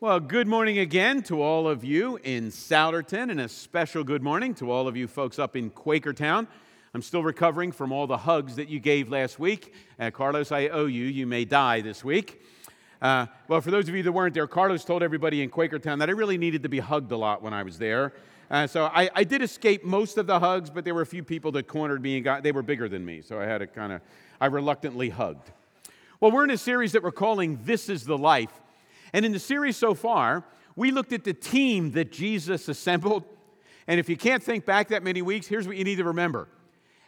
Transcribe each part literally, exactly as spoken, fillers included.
Well, good morning again to all of you in Souderton, and a special good morning to all of you folks up in Quakertown. I'm still recovering from all the hugs that you gave last week. Uh, Carlos, I owe you. You may die this week. Uh, well, for those of you that weren't there, Carlos told everybody in Quakertown that I really needed to be hugged a lot when I was there. Uh, so I, I did escape most of the hugs, but there were a few people that cornered me and got, they were bigger than me, so I had to kind of, I reluctantly hugged. Well, we're in a series that we're calling This is the Life. And in the series so far, we looked at the team that Jesus assembled. And if you can't think back that many weeks, here's what you need to remember.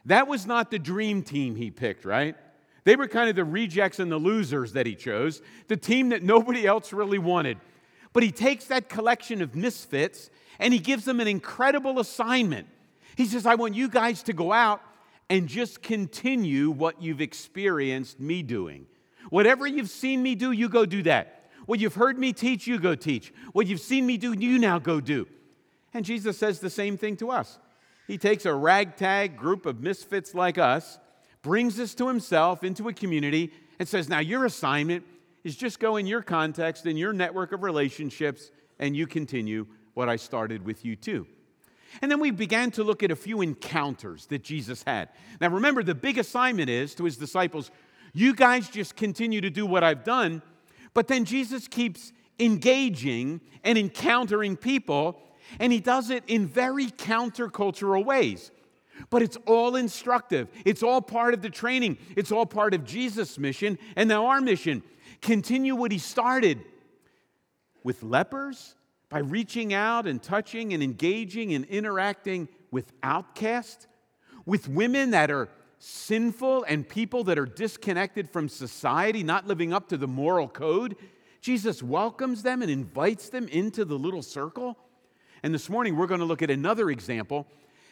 That was not the dream team he picked, right? They were kind of the rejects and the losers that he chose, the team that nobody else really wanted. But he takes that collection of misfits and he gives them an incredible assignment. He says, I want you guys to go out and just continue what you've experienced me doing. Whatever you've seen me do, you go do that. What you've heard me teach, you go teach. What you've seen me do, you now go do. And Jesus says the same thing to us. He takes a ragtag group of misfits like us, brings us to himself into a community, and says, now your assignment is just go in your context, in your network of relationships, and you continue what I started with you too. And then we began to look at a few encounters that Jesus had. Now remember, the big assignment is to his disciples, you guys just continue to do what I've done. But then Jesus keeps engaging and encountering people, and he does it in very countercultural ways. But it's all instructive. It's all part of the training. It's all part of Jesus' mission, and now our mission. Continue what he started with lepers by reaching out and touching and engaging and interacting with outcasts, with women that are sinful and people that are disconnected from society, not living up to the moral code. Jesus welcomes them and invites them into the little circle. And this morning we're going to look at another example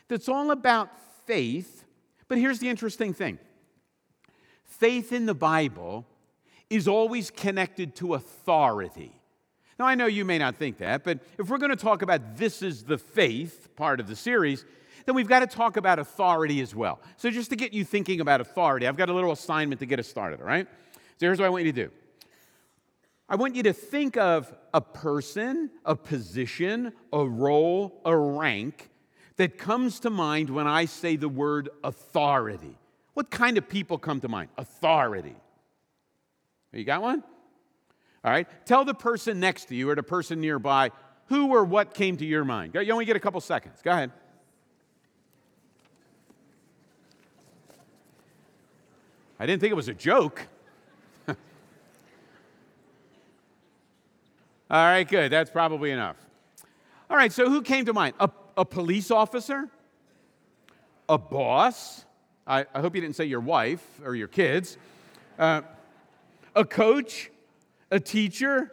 that's all about faith. But here's the interesting thing. Faith in the Bible is always connected to authority. Now I know you may not think that, but if we're going to talk about this is the faith part of the series, then we've got to talk about authority as well. So just to get you thinking about authority, I've got a little assignment to get us started, all right? So here's what I want you to do. I want you to think of a person, a position, a role, a rank that comes to mind when I say the word authority. What kind of people come to mind? Authority. You got one? All right. Tell the person next to you or the person nearby who or what came to your mind. You only get a couple seconds. Go ahead. I didn't think it was a joke. All right, good. That's probably enough. All right, so who came to mind? A, a police officer? A boss? I, I hope you didn't say your wife or your kids. Uh, a coach? A teacher?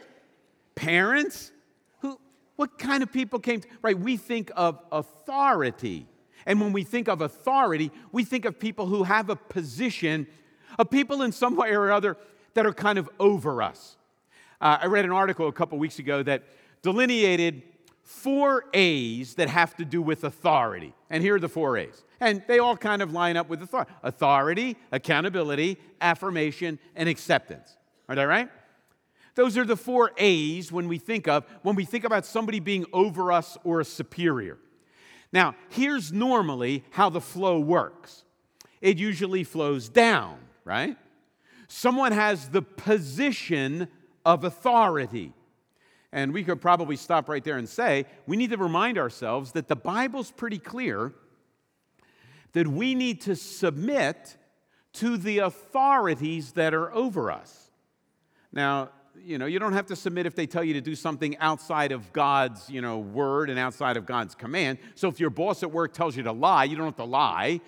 Parents? Who? What kind of people came to, right, we think of authority. And when we think of authority, we think of people who have a position, of people in some way or other that are kind of over us. Uh, I read an article a couple weeks ago that delineated four A's that have to do with authority. And here are the four A's. And they all kind of line up with authority. Authority, accountability, affirmation, and acceptance. Are that right? Those are the four A's when we think of, when we think about somebody being over us or a superior. Now, here's normally how the flow works. It usually flows down, right? Someone has the position of authority. And we could probably stop right there and say, we need to remind ourselves that the Bible's pretty clear that we need to submit to the authorities that are over us. Now, you know, you don't have to submit if they tell you to do something outside of God's, you know, word and outside of God's command. So if your boss at work tells you to lie, you don't have to lie.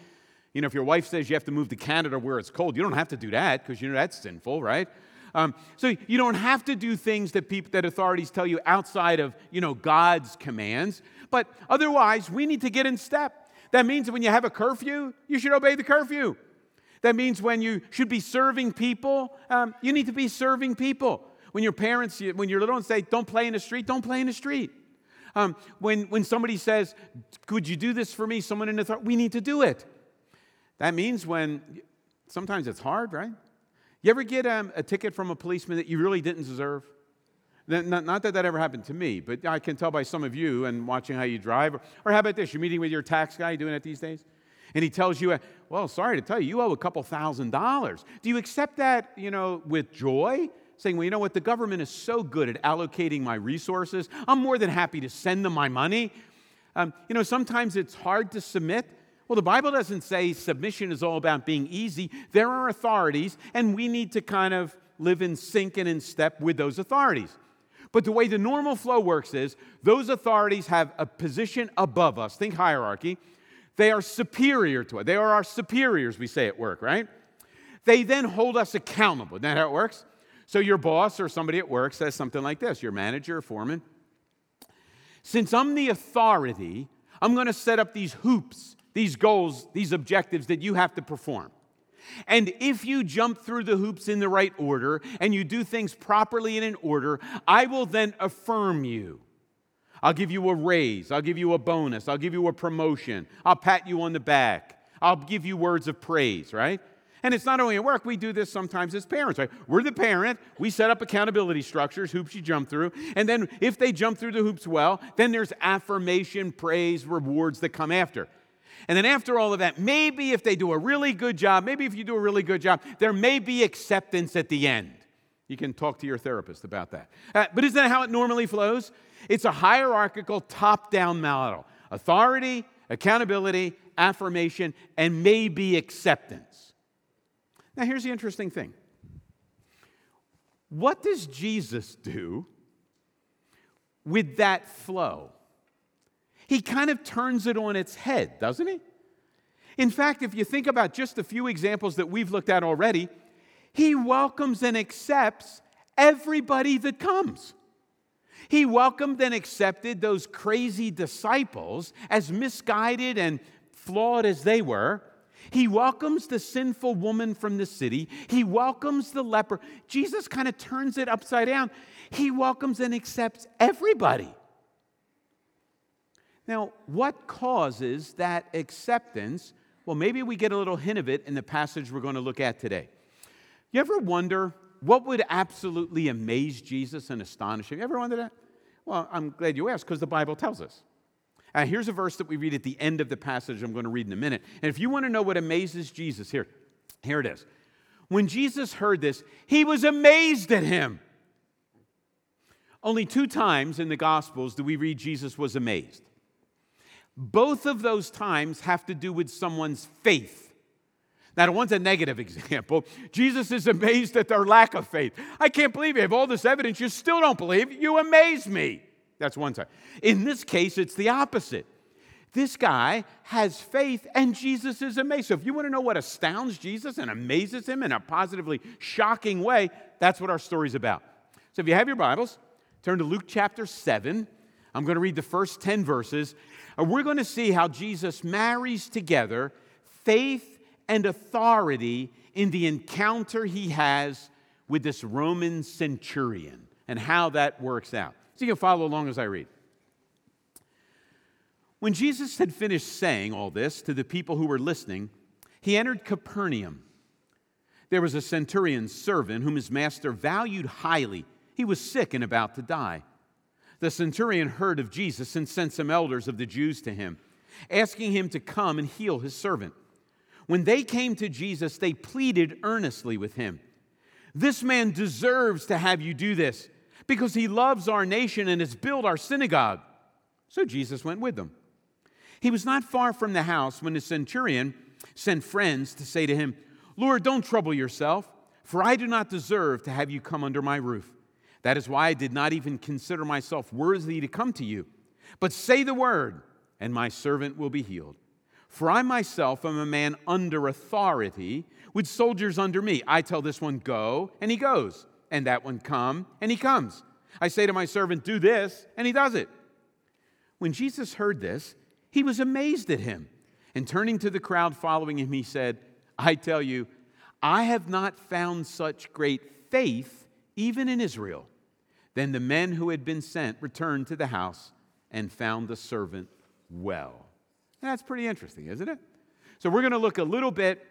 You know, if your wife says you have to move to Canada where it's cold, you don't have to do that because, you know, that's sinful, right? Um, so you don't have to do things that people, that authorities tell you outside of, you know, God's commands. But otherwise, we need to get in step. That means when you have a curfew, you should obey the curfew. That means when you should be serving people, um, you need to be serving people. When your parents, when you're little and say, don't play in the street, don't play in the street. Um, when, when somebody says, could you do this for me? Someone in authority, we need to do it. That means when, sometimes it's hard, right? You ever get um, a ticket from a policeman that you really didn't deserve? Not, not that that ever happened to me, but I can tell by some of you and watching how you drive. Or, or how about this? You're meeting with your tax guy, doing it these days? And he tells you, well, sorry to tell you, you owe a couple thousand dollars. Do you accept that, you know, with joy? Saying, well, you know what? The government is so good at allocating my resources. I'm more than happy to send them my money. Um, you know, sometimes it's hard to submit. Well, the Bible doesn't say submission is all about being easy. There are authorities, and we need to kind of live in sync and in step with those authorities. But the way the normal flow works is those authorities have a position above us. Think hierarchy. They are superior to us. They are our superiors, we say at work, right? They then hold us accountable. Isn't that how it works? So your boss or somebody at work says something like this, your manager or foreman. Since I'm the authority, I'm going to set up these hoops, these goals, these objectives that you have to perform. And if you jump through the hoops in the right order and you do things properly and in order, I will then affirm you. I'll give you a raise. I'll give you a bonus. I'll give you a promotion. I'll pat you on the back. I'll give you words of praise, right? And it's not only at work. We do this sometimes as parents, right? We're the parent. We set up accountability structures, hoops you jump through. And then if they jump through the hoops well, then there's affirmation, praise, rewards that come after. And then after all of that, maybe if they do a really good job, maybe if you do a really good job, there may be acceptance at the end. You can talk to your therapist about that. Uh, but isn't that how it normally flows? It's a hierarchical top-down model. Authority, accountability, affirmation, and maybe acceptance. Now here's the interesting thing. What does Jesus do with that flow? He kind of turns it on its head, doesn't he? In fact, if you think about just a few examples that we've looked at already, he welcomes and accepts everybody that comes. He welcomed and accepted those crazy disciples, as misguided and flawed as they were. He welcomes the sinful woman from the city. He welcomes the leper. Jesus kind of turns it upside down. He welcomes and accepts everybody. Now, what causes that acceptance? Well, maybe we get a little hint of it in the passage we're going to look at today. You ever wonder what would absolutely amaze Jesus and astonish him? You ever wonder that? Well, I'm glad you asked because the Bible tells us. Uh, here's a verse that we read at the end of the passage I'm going to read in a minute. And if you want to know what amazes Jesus, here, here it is. When Jesus heard this, he was amazed at him. Only two times in the Gospels do we read Jesus was amazed. Both of those times have to do with someone's faith. Now, one's a negative example. Jesus is amazed at their lack of faith. I can't believe you have all this evidence. You still don't believe. You amaze me. That's one time. In this case, it's the opposite. This guy has faith, and Jesus is amazed. So if you want to know what astounds Jesus and amazes him in a positively shocking way, that's what our story's about. So if you have your Bibles, turn to Luke chapter seven. I'm going to read the first ten verses, and we're going to see how Jesus marries together faith and authority in the encounter he has with this Roman centurion and how that works out. So you can follow along as I read. When Jesus had finished saying all this to the people who were listening, he entered Capernaum. There was a centurion's servant whom his master valued highly. He was sick and about to die. The centurion heard of Jesus and sent some elders of the Jews to him, asking him to come and heal his servant. When they came to Jesus, they pleaded earnestly with him. "This man deserves to have you do this, because he loves our nation and has built our synagogue." So Jesus went with them. He was not far from the house when the centurion sent friends to say to him, "Lord, don't trouble yourself, for I do not deserve to have you come under my roof. That is why I did not even consider myself worthy to come to you. But say the word, and my servant will be healed. For I myself am a man under authority, with soldiers under me. I tell this one, go, and he goes. And that one, come, and he comes. I say to my servant, do this, and he does it." When Jesus heard this, he was amazed at him. And turning to the crowd following him, he said, "I tell you, I have not found such great faith even in Israel." Then the men who had been sent returned to the house and found the servant well. And that's pretty interesting, isn't it? So we're going to look a little bit,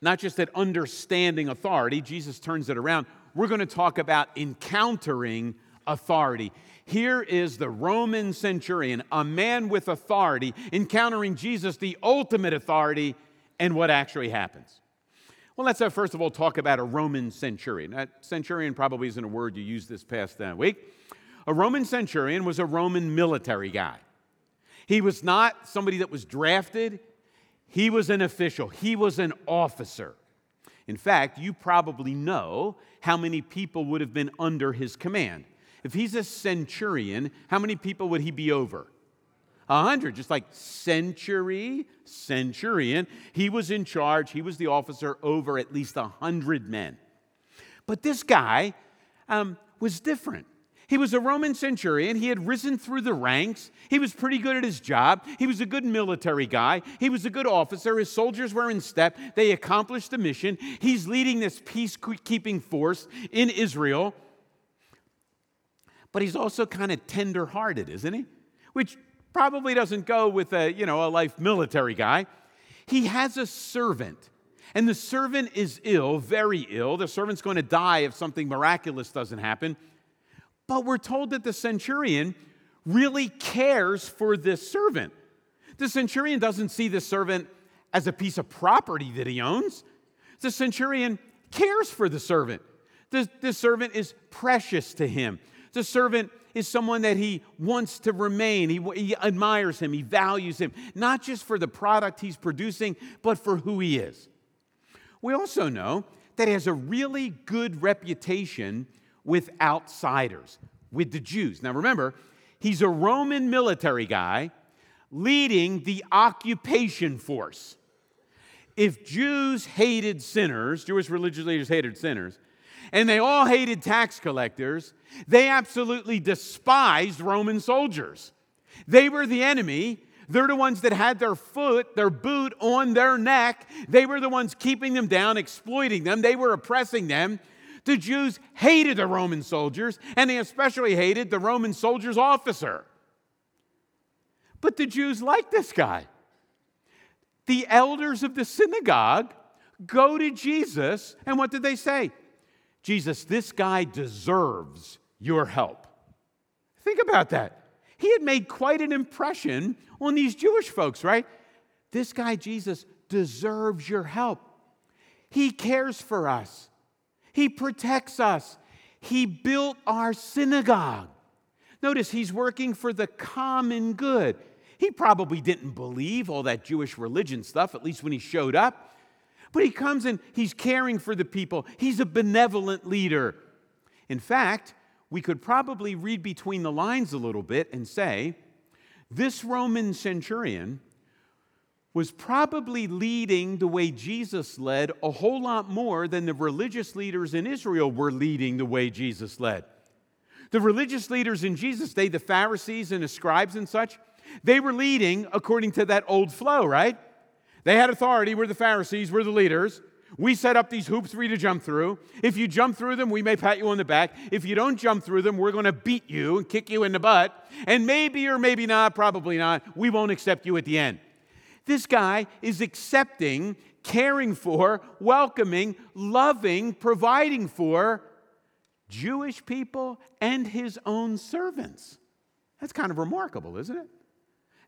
not just at understanding authority, Jesus turns it around. we're going to talk about encountering authority. Here is the Roman centurion, a man with authority, encountering Jesus, the ultimate authority, and what actually happens. Well, let's have, first of all, talk about a Roman centurion. That centurion probably isn't a word you used this past week. A Roman centurion was a Roman military guy. He was not somebody that was drafted. He was an official. He was an officer. In fact, you probably know how many people would have been under his command. If he's a centurion, how many people would he be over? A hundred, just like century, centurion. He was in charge. He was the officer over at least a hundred men. But this guy um, was different. He was a Roman centurion. He had risen through the ranks. He was pretty good at his job. He was a good military guy. He was a good officer. His soldiers were in step. They accomplished the mission. He's leading this peacekeeping force in Israel. But he's also kind of tender-hearted, isn't he? Which probably doesn't go with a, you know, a life military guy. He has a servant. And the servant is ill, very ill. The servant's going to die if something miraculous doesn't happen. But we're told that the centurion really cares for this servant. The centurion doesn't see the servant as a piece of property that he owns. The centurion cares for the servant. The, the servant is precious to him. The servant is someone that he wants to remain. He, he admires him. He values him, not just for the product he's producing, but for who he is. We also know that he has a really good reputation with outsiders, with the Jews. Now remember, he's a Roman military guy leading the occupation force. If Jews hated sinners, Jewish religious leaders hated sinners, and they all hated tax collectors, they absolutely despised Roman soldiers. They were the enemy. They're the ones that had their foot, their boot on their neck. They were the ones keeping them down, exploiting them. They were oppressing them. The Jews hated the Roman soldiers, and they especially hated the Roman soldier's officer. But the Jews liked this guy. The elders of the synagogue go to Jesus, and what did they say? Jesus, this guy deserves your help. Think about that. He had made quite an impression on these Jewish folks, right? This guy, Jesus, deserves your help. He cares for us. He protects us. He built our synagogue. Notice he's working for the common good. He probably didn't believe all that Jewish religion stuff, at least when he showed up. But he comes and he's caring for the people. He's a benevolent leader. In fact, we could probably read between the lines a little bit and say, this Roman centurion was probably leading the way Jesus led a whole lot more than the religious leaders in Israel were leading the way Jesus led. The religious leaders in Jesus' day, the Pharisees and the scribes and such, they were leading according to that old flow, right? They had authority. We're the Pharisees. We're the leaders. We set up these hoops for you to jump through. If you jump through them, we may pat you on the back. If you don't jump through them, we're going to beat you and kick you in the butt. And maybe or maybe not, probably not, we won't accept you at the end. This guy is accepting, caring for, welcoming, loving, providing for Jewish people and his own servants. That's kind of remarkable, isn't it?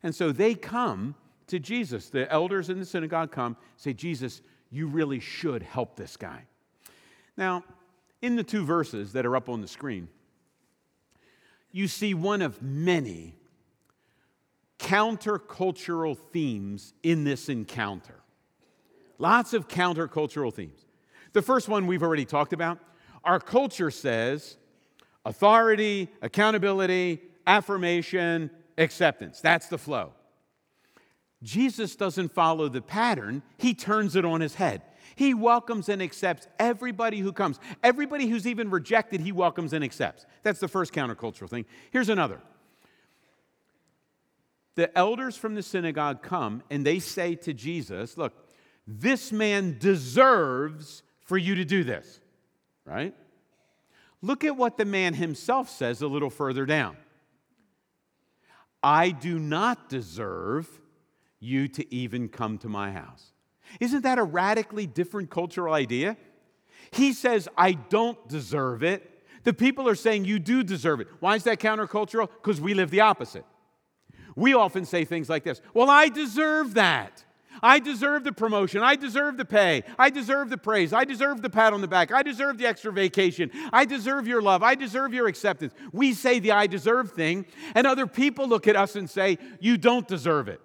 And so they come to Jesus. The elders in the synagogue come, say, Jesus, you really should help this guy. Now, in the two verses that are up on the screen, you see one of many countercultural themes in this encounter. Lots of countercultural themes. The first one we've already talked about. Our culture says authority, accountability, affirmation, acceptance. That's the flow. Jesus doesn't follow the pattern. He turns it on his head. He welcomes and accepts everybody who comes. Everybody who's even rejected, he welcomes and accepts. That's the first countercultural thing. Here's another. The elders from the synagogue come and they say to Jesus, look, this man deserves for you to do this, right? Look at what the man himself says a little further down. I do not deserve you to even come to my house. Isn't that a radically different cultural idea? He says, I don't deserve it. The people are saying, you do deserve it. Why is that countercultural? Because we live the opposite. We often say things like this. Well, I deserve that. I deserve the promotion. I deserve the pay. I deserve the praise. I deserve the pat on the back. I deserve the extra vacation. I deserve your love. I deserve your acceptance. We say the I deserve thing, and other people look at us and say, you don't deserve it.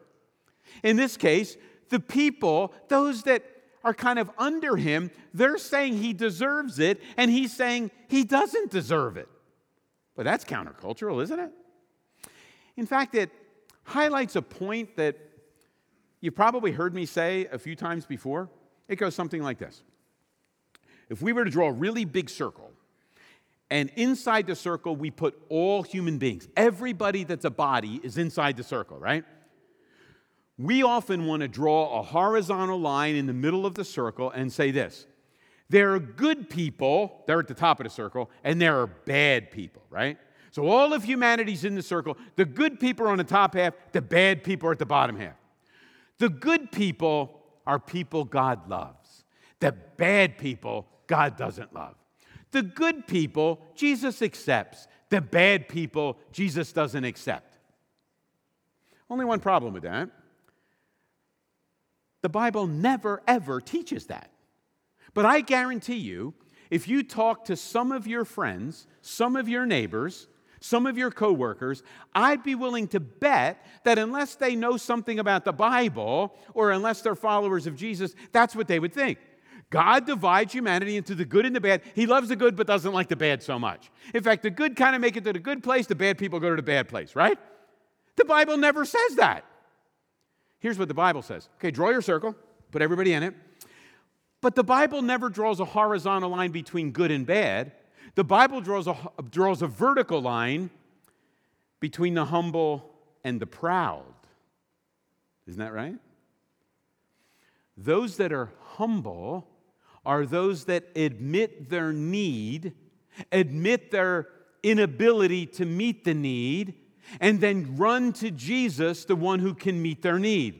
In this case, the people, those that are kind of under him, they're saying he deserves it, and he's saying he doesn't deserve it. But that's countercultural, isn't it? In fact, it highlights a point that you've probably heard me say a few times before. It goes something like this. If we were to draw a really big circle, and inside the circle we put all human beings, everybody that's a body is inside the circle, right? We often want to draw a horizontal line in the middle of the circle and say this. There are good people, they're at the top of the circle, and there are bad people, right? So all of humanity's in the circle. The good people are on the top half, the bad people are at the bottom half. The good people are people God loves. The bad people, God doesn't love. The good people, Jesus accepts. The bad people, Jesus doesn't accept. Only one problem with that. The Bible never, ever teaches that. But I guarantee you, if you talk to some of your friends, some of your neighbors, some of your coworkers, I'd be willing to bet that unless they know something about the Bible or unless they're followers of Jesus, that's what they would think. God divides humanity into the good and the bad. He loves the good but doesn't like the bad so much. In fact, the good kind of make it to the good place, the bad people go to the bad place, right? The Bible never says that. Here's what the Bible says. Okay, draw your circle, put everybody in it. But the Bible never draws a horizontal line between good and bad. The Bible draws a, draws a vertical line between the humble and the proud. Isn't that right? Those that are humble are those that admit their need, admit their inability to meet the need, and then run to Jesus, the one who can meet their need.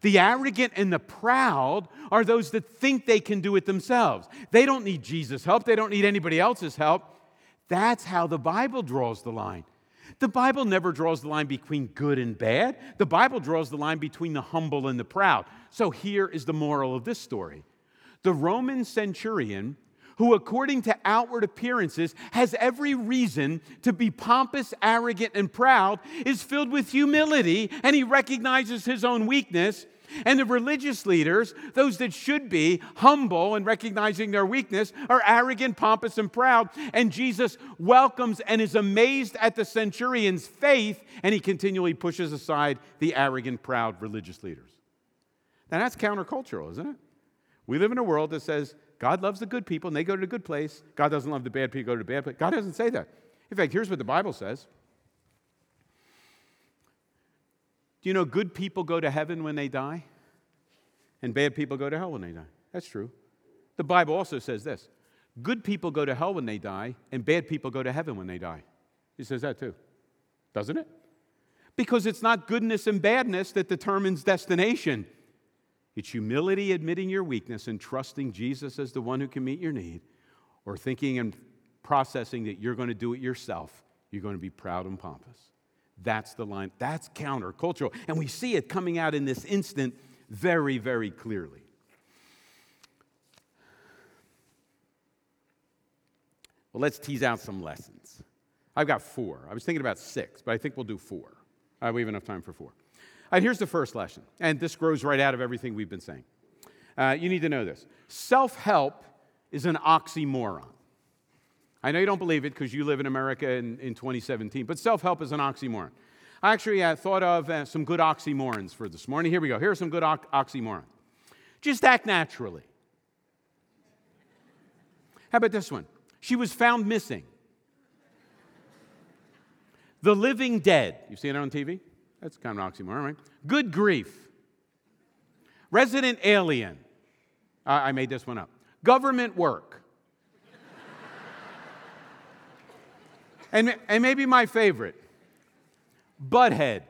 The arrogant and the proud are those that think they can do it themselves. They don't need Jesus' help. They don't need anybody else's help. That's how the Bible draws the line. The Bible never draws the line between good and bad. The Bible draws the line between the humble and the proud. So here is the moral of this story. The Roman centurion, who according to outward appearances has every reason to be pompous, arrogant, and proud, is filled with humility, and he recognizes his own weakness. And the religious leaders, those that should be humble and recognizing their weakness, are arrogant, pompous, and proud. And Jesus welcomes and is amazed at the centurion's faith, and he continually pushes aside the arrogant, proud religious leaders. Now that's countercultural, isn't it? We live in a world that says, God loves the good people, and they go to the good place. God doesn't love the bad people, go to the bad place. God doesn't say that. In fact, here's what the Bible says. Do you know good people go to heaven when they die? And bad people go to hell when they die. That's true. The Bible also says this. Good people go to hell when they die, and bad people go to heaven when they die. It says that too. Doesn't it? Because it's not goodness and badness that determines destination. It's humility, admitting your weakness, and trusting Jesus as the one who can meet your need, or thinking and processing that you're going to do it yourself. You're going to be proud and pompous. That's the line. That's countercultural. And we see it coming out in this instant very, very clearly. Well, let's tease out some lessons. I've got four. I was thinking about six, but I think we'll do four. All right, we have enough time for four. And here's the first lesson, and this grows right out of everything we've been saying. Uh, you need to know this. Self-help is an oxymoron. I know you don't believe it because you live in America in, in twenty seventeen, but self-help is an oxymoron. I actually uh, thought of uh, some good oxymorons for this morning. Here we go. Here are some good oxymorons. Just act naturally. How about this one? She was found missing. The living dead. You've seen it on T V? That's kind of an oxymoron, right? Good grief. Resident alien. I, I made this one up. Government work. and, and maybe my favorite, butthead.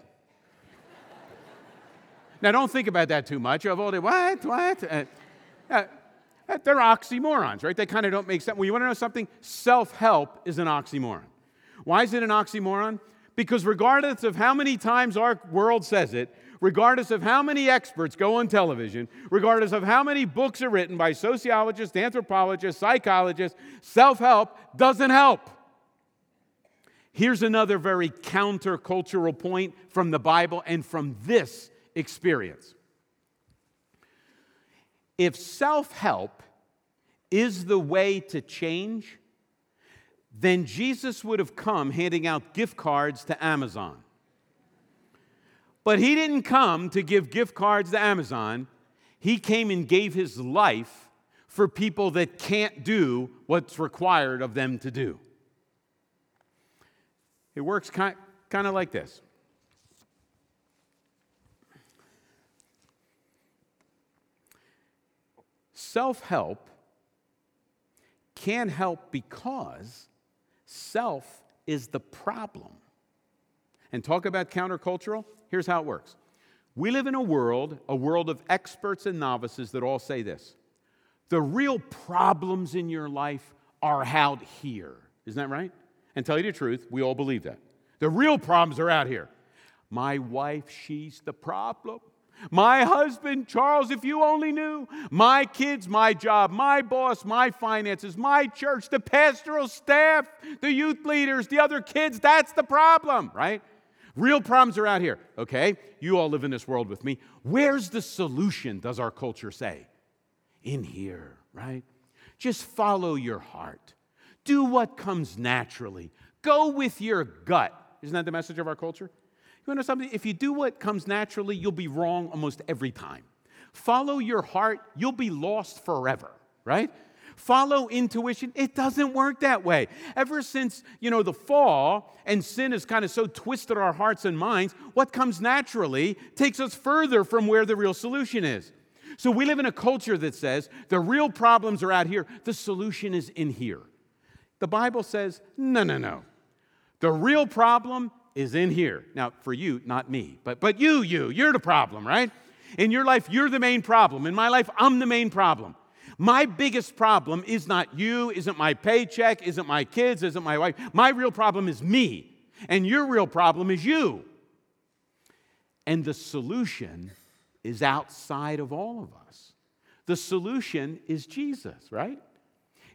Now, don't think about that too much. I've all day, what, what? Uh, uh, that they're oxymorons, right? They kind of don't make sense. Well, you want to know something? Self-help is an oxymoron. Why is it an oxymoron? Because regardless of how many times our world says it, regardless of how many experts go on television, regardless of how many books are written by sociologists, anthropologists, psychologists, self-help doesn't help. Here's another very countercultural point from the Bible and from this experience. If self-help is the way to change, then Jesus would have come handing out gift cards to Amazon. But he didn't come to give gift cards to Amazon. He came and gave his life for people that can't do what's required of them to do. It works kind of like this. Self-help can help because self is the problem. And talk about countercultural. Here's how it works. We live in a world, a world of experts and novices that all say this. The real problems in your life are out here. Isn't that right? And tell you the truth, we all believe that. The real problems are out here. My wife, she's the problem. My husband, Charles, if you only knew. My kids, my job, my boss, my finances, my church, the pastoral staff, the youth leaders, the other kids, that's the problem, right? Real problems are out here. Okay, you all live in this world with me. Where's the solution, does our culture say? In here, right? Just follow your heart. Do what comes naturally. Go with your gut. Isn't that the message of our culture? You want to know something? If you do what comes naturally, you'll be wrong almost every time. Follow your heart. You'll be lost forever, right? Follow intuition. It doesn't work that way. Ever since, you know, the fall and sin has kind of so twisted our hearts and minds, what comes naturally takes us further from where the real solution is. So we live in a culture that says the real problems are out here. The solution is in here. The Bible says, no, no, no. The real problem is in here. Now, for you, not me, but, but you, you, you're the problem, right? In your life, you're the main problem. In my life, I'm the main problem. My biggest problem is not you, isn't my paycheck, isn't my kids, isn't my wife. My real problem is me, and your real problem is you. And the solution is outside of all of us. The solution is Jesus, right?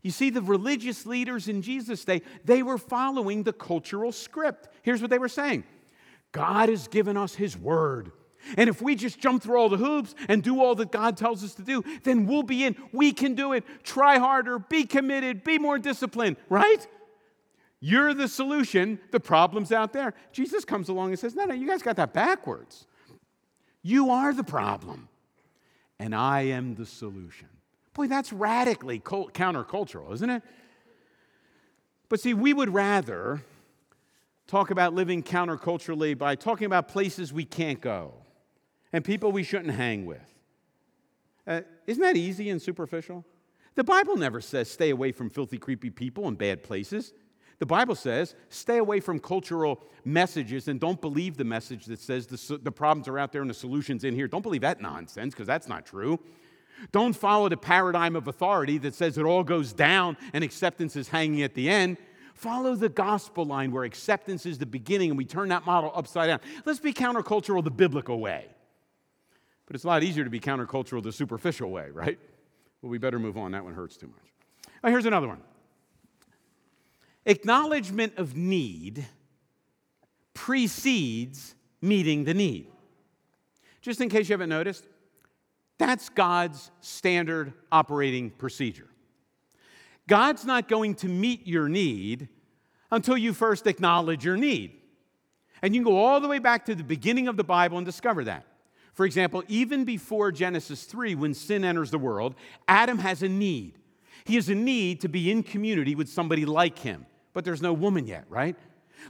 You see, the religious leaders in Jesus' day, they were following the cultural script. Here's what they were saying. God has given us his word. And if we just jump through all the hoops and do all that God tells us to do, then we'll be in. We can do it. Try harder. Be committed. Be more disciplined. Right? You're the solution. The problem's out there. Jesus comes along and says, no, no, you guys got that backwards. You are the problem. And I am the solution. Boy, that's radically countercultural, isn't it? But see, we would rather talk about living counterculturally by talking about places we can't go and people we shouldn't hang with. Uh, isn't that easy and superficial? The Bible never says stay away from filthy, creepy people and bad places. The Bible says stay away from cultural messages and don't believe the message that says the, the problems are out there and the solution's in here. Don't believe that nonsense, because that's not true. Don't follow the paradigm of authority that says it all goes down and acceptance is hanging at the end. Follow the gospel line where acceptance is the beginning and we turn that model upside down. Let's be countercultural the biblical way. But it's a lot easier to be countercultural the superficial way, right? Well, we better move on. That one hurts too much. Right, here's another one. Acknowledgement of need precedes meeting the need. Just in case you haven't noticed, that's God's standard operating procedure. God's not going to meet your need until you first acknowledge your need. And you can go all the way back to the beginning of the Bible and discover that. For example, even before Genesis three, when sin enters the world, Adam has a need. He has a need to be in community with somebody like him. But there's no woman yet, right?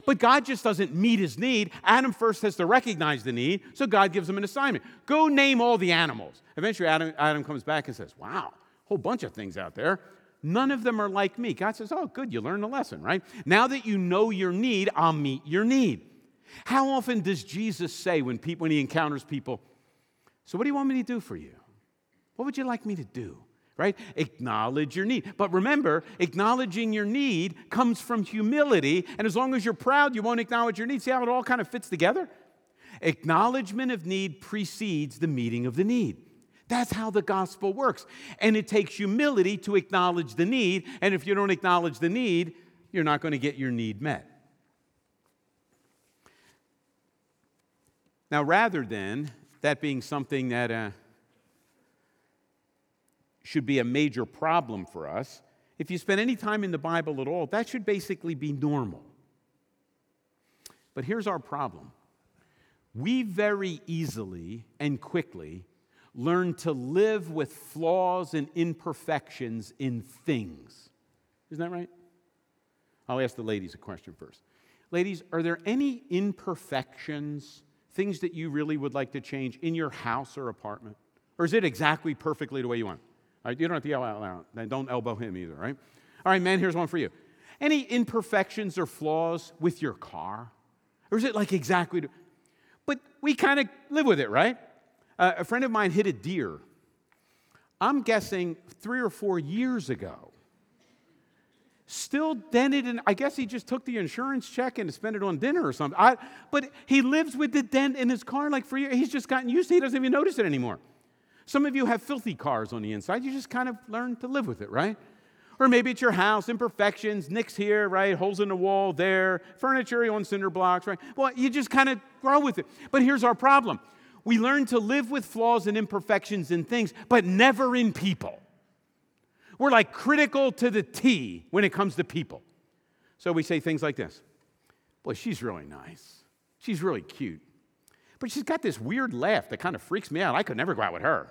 But God just doesn't meet his need. Adam first has to recognize the need, so God gives him an assignment. Go name all the animals. Eventually, Adam, Adam comes back and says, wow, a whole bunch of things out there. None of them are like me. God says, oh, good, you learned a lesson, right? Now that you know your need, I'll meet your need. How often does Jesus say when, people, when he encounters people, so what do you want me to do for you? What would you like me to do? right? Acknowledge your need. But remember, acknowledging your need comes from humility, and as long as you're proud, you won't acknowledge your need. See how it all kind of fits together? Acknowledgement of need precedes the meeting of the need. That's how the gospel works. And it takes humility to acknowledge the need, and if you don't acknowledge the need, you're not going to get your need met. Now, rather than that being something that uh, should be a major problem for us, if you spend any time in the Bible at all, that should basically be normal. But here's our problem. We very easily and quickly learn to live with flaws and imperfections in things. Isn't that right? I'll ask the ladies a question first. Ladies, are there any imperfections, things that you really would like to change in your house or apartment? Or is it exactly perfectly the way you want? All right, you don't have to yell out loud. And don't elbow him either, right? All right, man, here's one for you. Any imperfections or flaws with your car? Or is it like exactly? The... But we kind of live with it, right? Uh, a friend of mine hit a deer. I'm guessing three or four years ago. Still dented, and I guess he just took the insurance check and spent it on dinner or something. I, but he lives with the dent in his car like for years. He's just gotten used to it. He doesn't even notice it anymore. Some of you have filthy cars on the inside. You just kind of learn to live with it, right? Or maybe it's your house, imperfections, nicks here, right? Holes in the wall there, furniture on cinder blocks, right? Well, you just kind of grow with it. But here's our problem. We learn to live with flaws and imperfections in things, but never in people. We're like critical to the T when it comes to people. So we say things like this. Boy, she's really nice. She's really cute. But she's got this weird laugh that kind of freaks me out. I could never go out with her.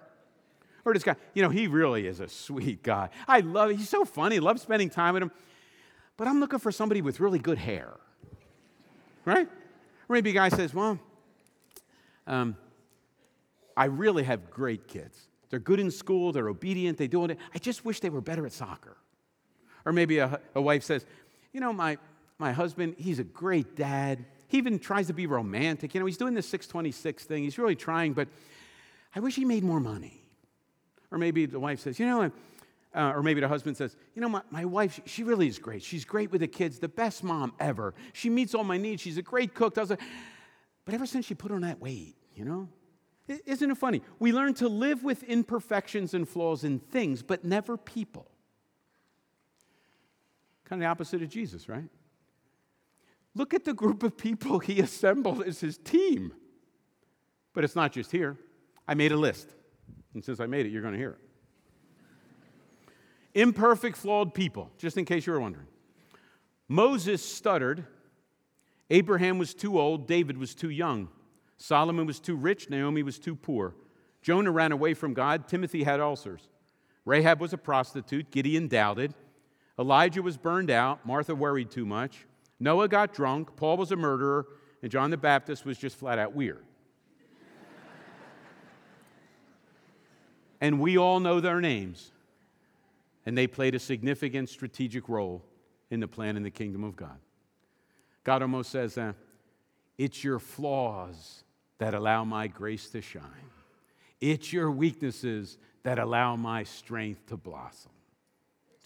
Or this guy, you know, he really is a sweet guy. I love it. He's so funny. I love spending time with him. But I'm looking for somebody with really good hair. Right? Or maybe a guy says, well, um, I really have great kids. They're good in school. They're obedient. They do it. I just wish they were better at soccer. Or maybe a, a wife says, you know, my, my husband, he's a great dad. He even tries to be romantic. You know, he's doing this six twenty-six thing. He's really trying, but I wish he made more money. Or maybe the wife says, you know, uh, or maybe the husband says, you know, my, my wife, she, she really is great. She's great with the kids, the best mom ever. She meets all my needs. She's a great cook. Does it. But ever since she put on that weight, you know, isn't it funny? We learn to live with imperfections and flaws in things, but never people. Kind of the opposite of Jesus, right? Look at the group of people he assembled as his team. But it's not just here. I made a list. And since I made it, you're going to hear it. Imperfect, flawed people, just in case you were wondering. Moses stuttered. Abraham was too old. David was too young. Solomon was too rich, Naomi was too poor. Jonah ran away from God, Timothy had ulcers. Rahab was a prostitute, Gideon doubted. Elijah was burned out, Martha worried too much. Noah got drunk, Paul was a murderer, and John the Baptist was just flat out weird. And we all know their names, and they played a significant strategic role in the plan and the kingdom of God. God almost says, uh, it's your flaws that allow my grace to shine. It's your weaknesses that allow my strength to blossom.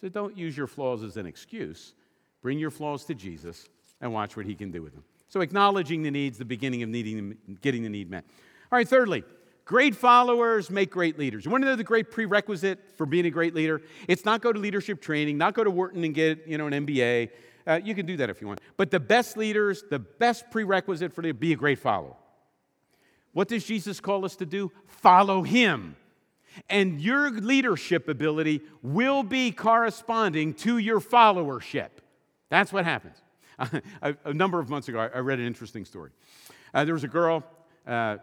So don't use your flaws as an excuse. Bring your flaws to Jesus and watch what he can do with them. So acknowledging the needs, the beginning of needing, getting the need met. All right, thirdly, great followers make great leaders. You want to know the great prerequisite for being a great leader? It's not go to leadership training, not go to Wharton and get, you know, an M B A. Uh, you can do that if you want. But the best leaders, the best prerequisite for them, be a great follower. What does Jesus call us to do? Follow him. And your leadership ability will be corresponding to your followership. That's what happens. Uh, a, a number of months ago, I, I read an interesting story. Uh, there was a girl, uh,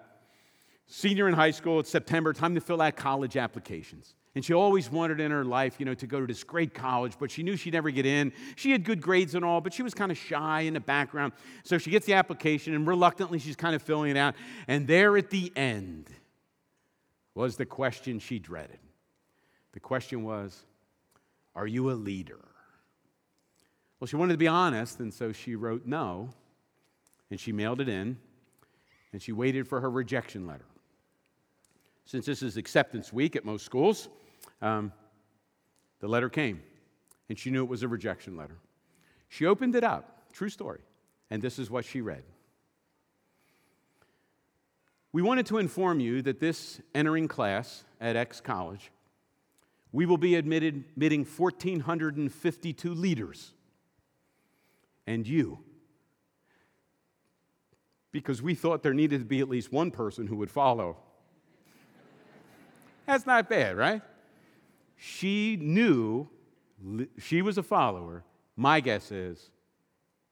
senior in high school, it's September, time to fill out college applications. And she always wanted in her life, you know, to go to this great college, but she knew she'd never get in. She had good grades and all, but she was kind of shy in the background. So she gets the application, and reluctantly she's kind of filling it out. And there at the end was the question she dreaded. The question was, are you a leader? Well, she wanted to be honest, and so she wrote no, and she mailed it in, and she waited for her rejection letter. Since this is acceptance week at most schools, Um, The letter came, and she knew it was a rejection letter. She opened it up, true story, and this is what she read. We wanted to inform you that this entering class at X College, we will be admitted, admitting one thousand four hundred fifty-two leaders. And you, because we thought there needed to be at least one person who would follow. That's not bad, right? She knew she was a follower. My guess is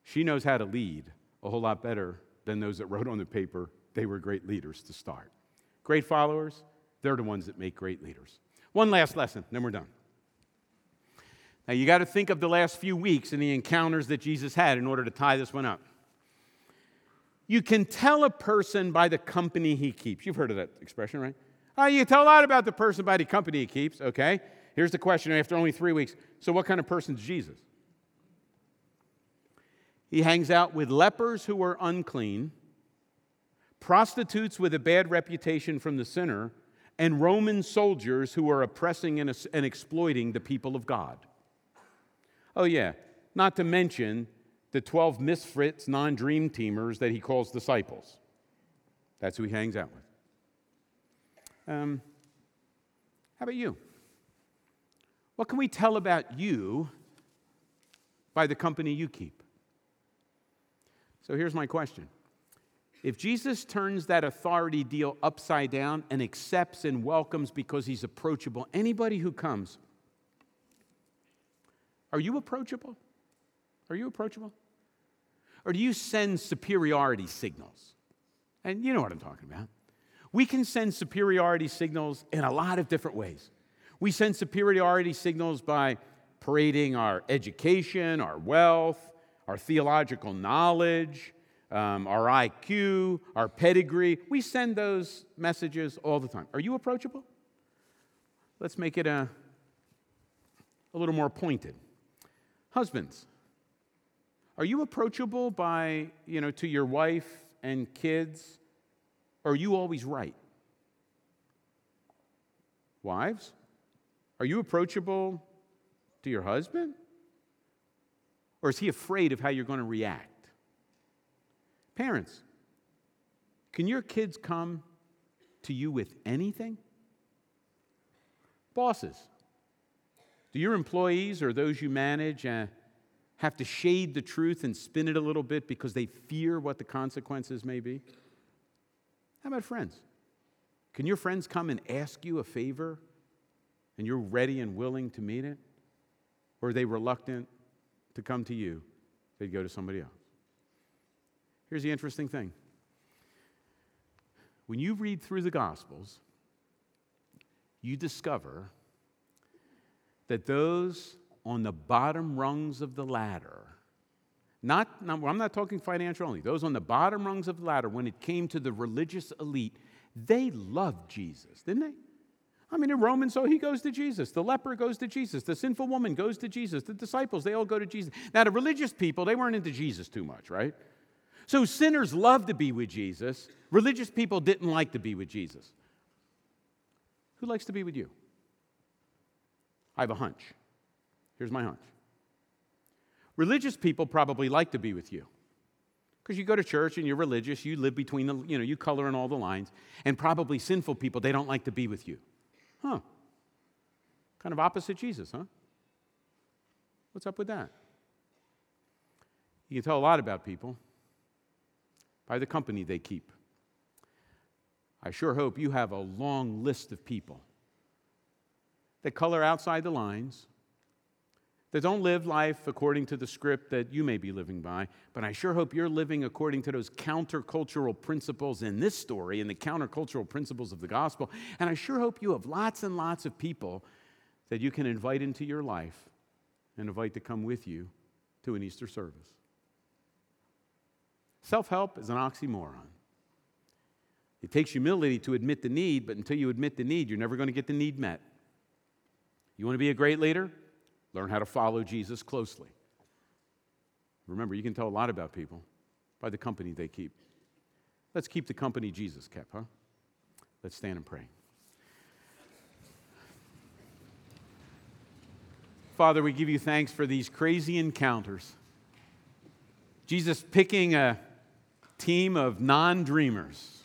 she knows how to lead a whole lot better than those that wrote on the paper. They were great leaders to start. Great followers, they're the ones that make great leaders. One last lesson, then we're done. Now, you got to think of the last few weeks and the encounters that Jesus had in order to tie this one up. You can tell a person by the company he keeps. You've heard of that expression, right? Oh, you can tell a lot about the person by the company he keeps, okay? Here's the question after only three weeks. So what kind of person's Jesus? He hangs out with lepers who are unclean, prostitutes with a bad reputation from the sinner, and Roman soldiers who are oppressing and, and exploiting the people of God. Oh yeah, not to mention the twelve misfits, non-dream teamers that he calls disciples. That's who he hangs out with. Um, how about you? What can we tell about you by the company you keep? So here's my question. If Jesus turns that authority deal upside down and accepts and welcomes because he's approachable, anybody who comes, are you approachable? Are you approachable? Or do you send superiority signals? And you know what I'm talking about. We can send superiority signals in a lot of different ways. We send superiority signals by parading our education, our wealth, our theological knowledge, Um, our I Q, our pedigree. We send those messages all the time. Are you approachable? Let's make it a, a little more pointed. Husbands, are you approachable by, you know, to your wife and kids? Are you always right? Wives, are you approachable to your husband? Or is he afraid of how you're going to react? Parents, can your kids come to you with anything? Bosses, do your employees or those you manage uh, have to shade the truth and spin it a little bit because they fear what the consequences may be? How about friends? Can your friends come and ask you a favor and you're ready and willing to meet it? Or are they reluctant to come to you? They'd go to somebody else. Here's the interesting thing. When you read through the Gospels, you discover that those on the bottom rungs of the ladder, not, not I'm not talking financial only, those on the bottom rungs of the ladder, when it came to the religious elite, they loved Jesus, didn't they? I mean, a Roman, so he goes to Jesus. The leper goes to Jesus. The sinful woman goes to Jesus. The disciples, they all go to Jesus. Now, the religious people, they weren't into Jesus too much, right? So sinners loved to be with Jesus. Religious people didn't like to be with Jesus. Who likes to be with you? I have a hunch. Here's my hunch. Religious people probably like to be with you because you go to church and you're religious. You live between the, you know, you color in all the lines. And probably sinful people, they don't like to be with you. Huh. Kind of opposite Jesus, huh? What's up with that? You can tell a lot about people by the company they keep. I sure hope you have a long list of people that color outside the lines, that don't live life according to the script that you may be living by, but I sure hope you're living according to those countercultural principles in this story and the countercultural principles of the gospel. And I sure hope you have lots and lots of people that you can invite into your life and invite to come with you to an Easter service. Self-help is an oxymoron. It takes humility to admit the need, but until you admit the need, you're never going to get the need met. You want to be a great leader? Learn how to follow Jesus closely. Remember, you can tell a lot about people by the company they keep. Let's keep the company Jesus kept, huh? Let's stand and pray. Father, we give you thanks for these crazy encounters. Jesus picking a team of non-dreamers.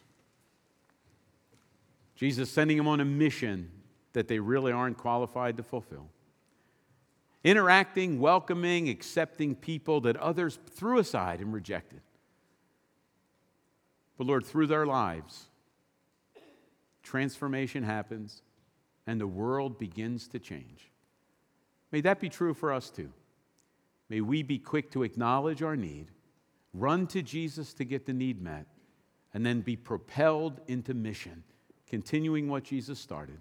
Jesus sending them on a mission that they really aren't qualified to fulfill. Interacting, welcoming, accepting people that others threw aside and rejected. But Lord, through their lives, transformation happens and the world begins to change. May that be true for us too. May we be quick to acknowledge our need, run to Jesus to get the need met, and then be propelled into mission, continuing what Jesus started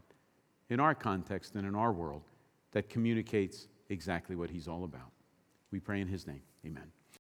in our context and in our world that communicates exactly what he's all about. We pray in his name. Amen.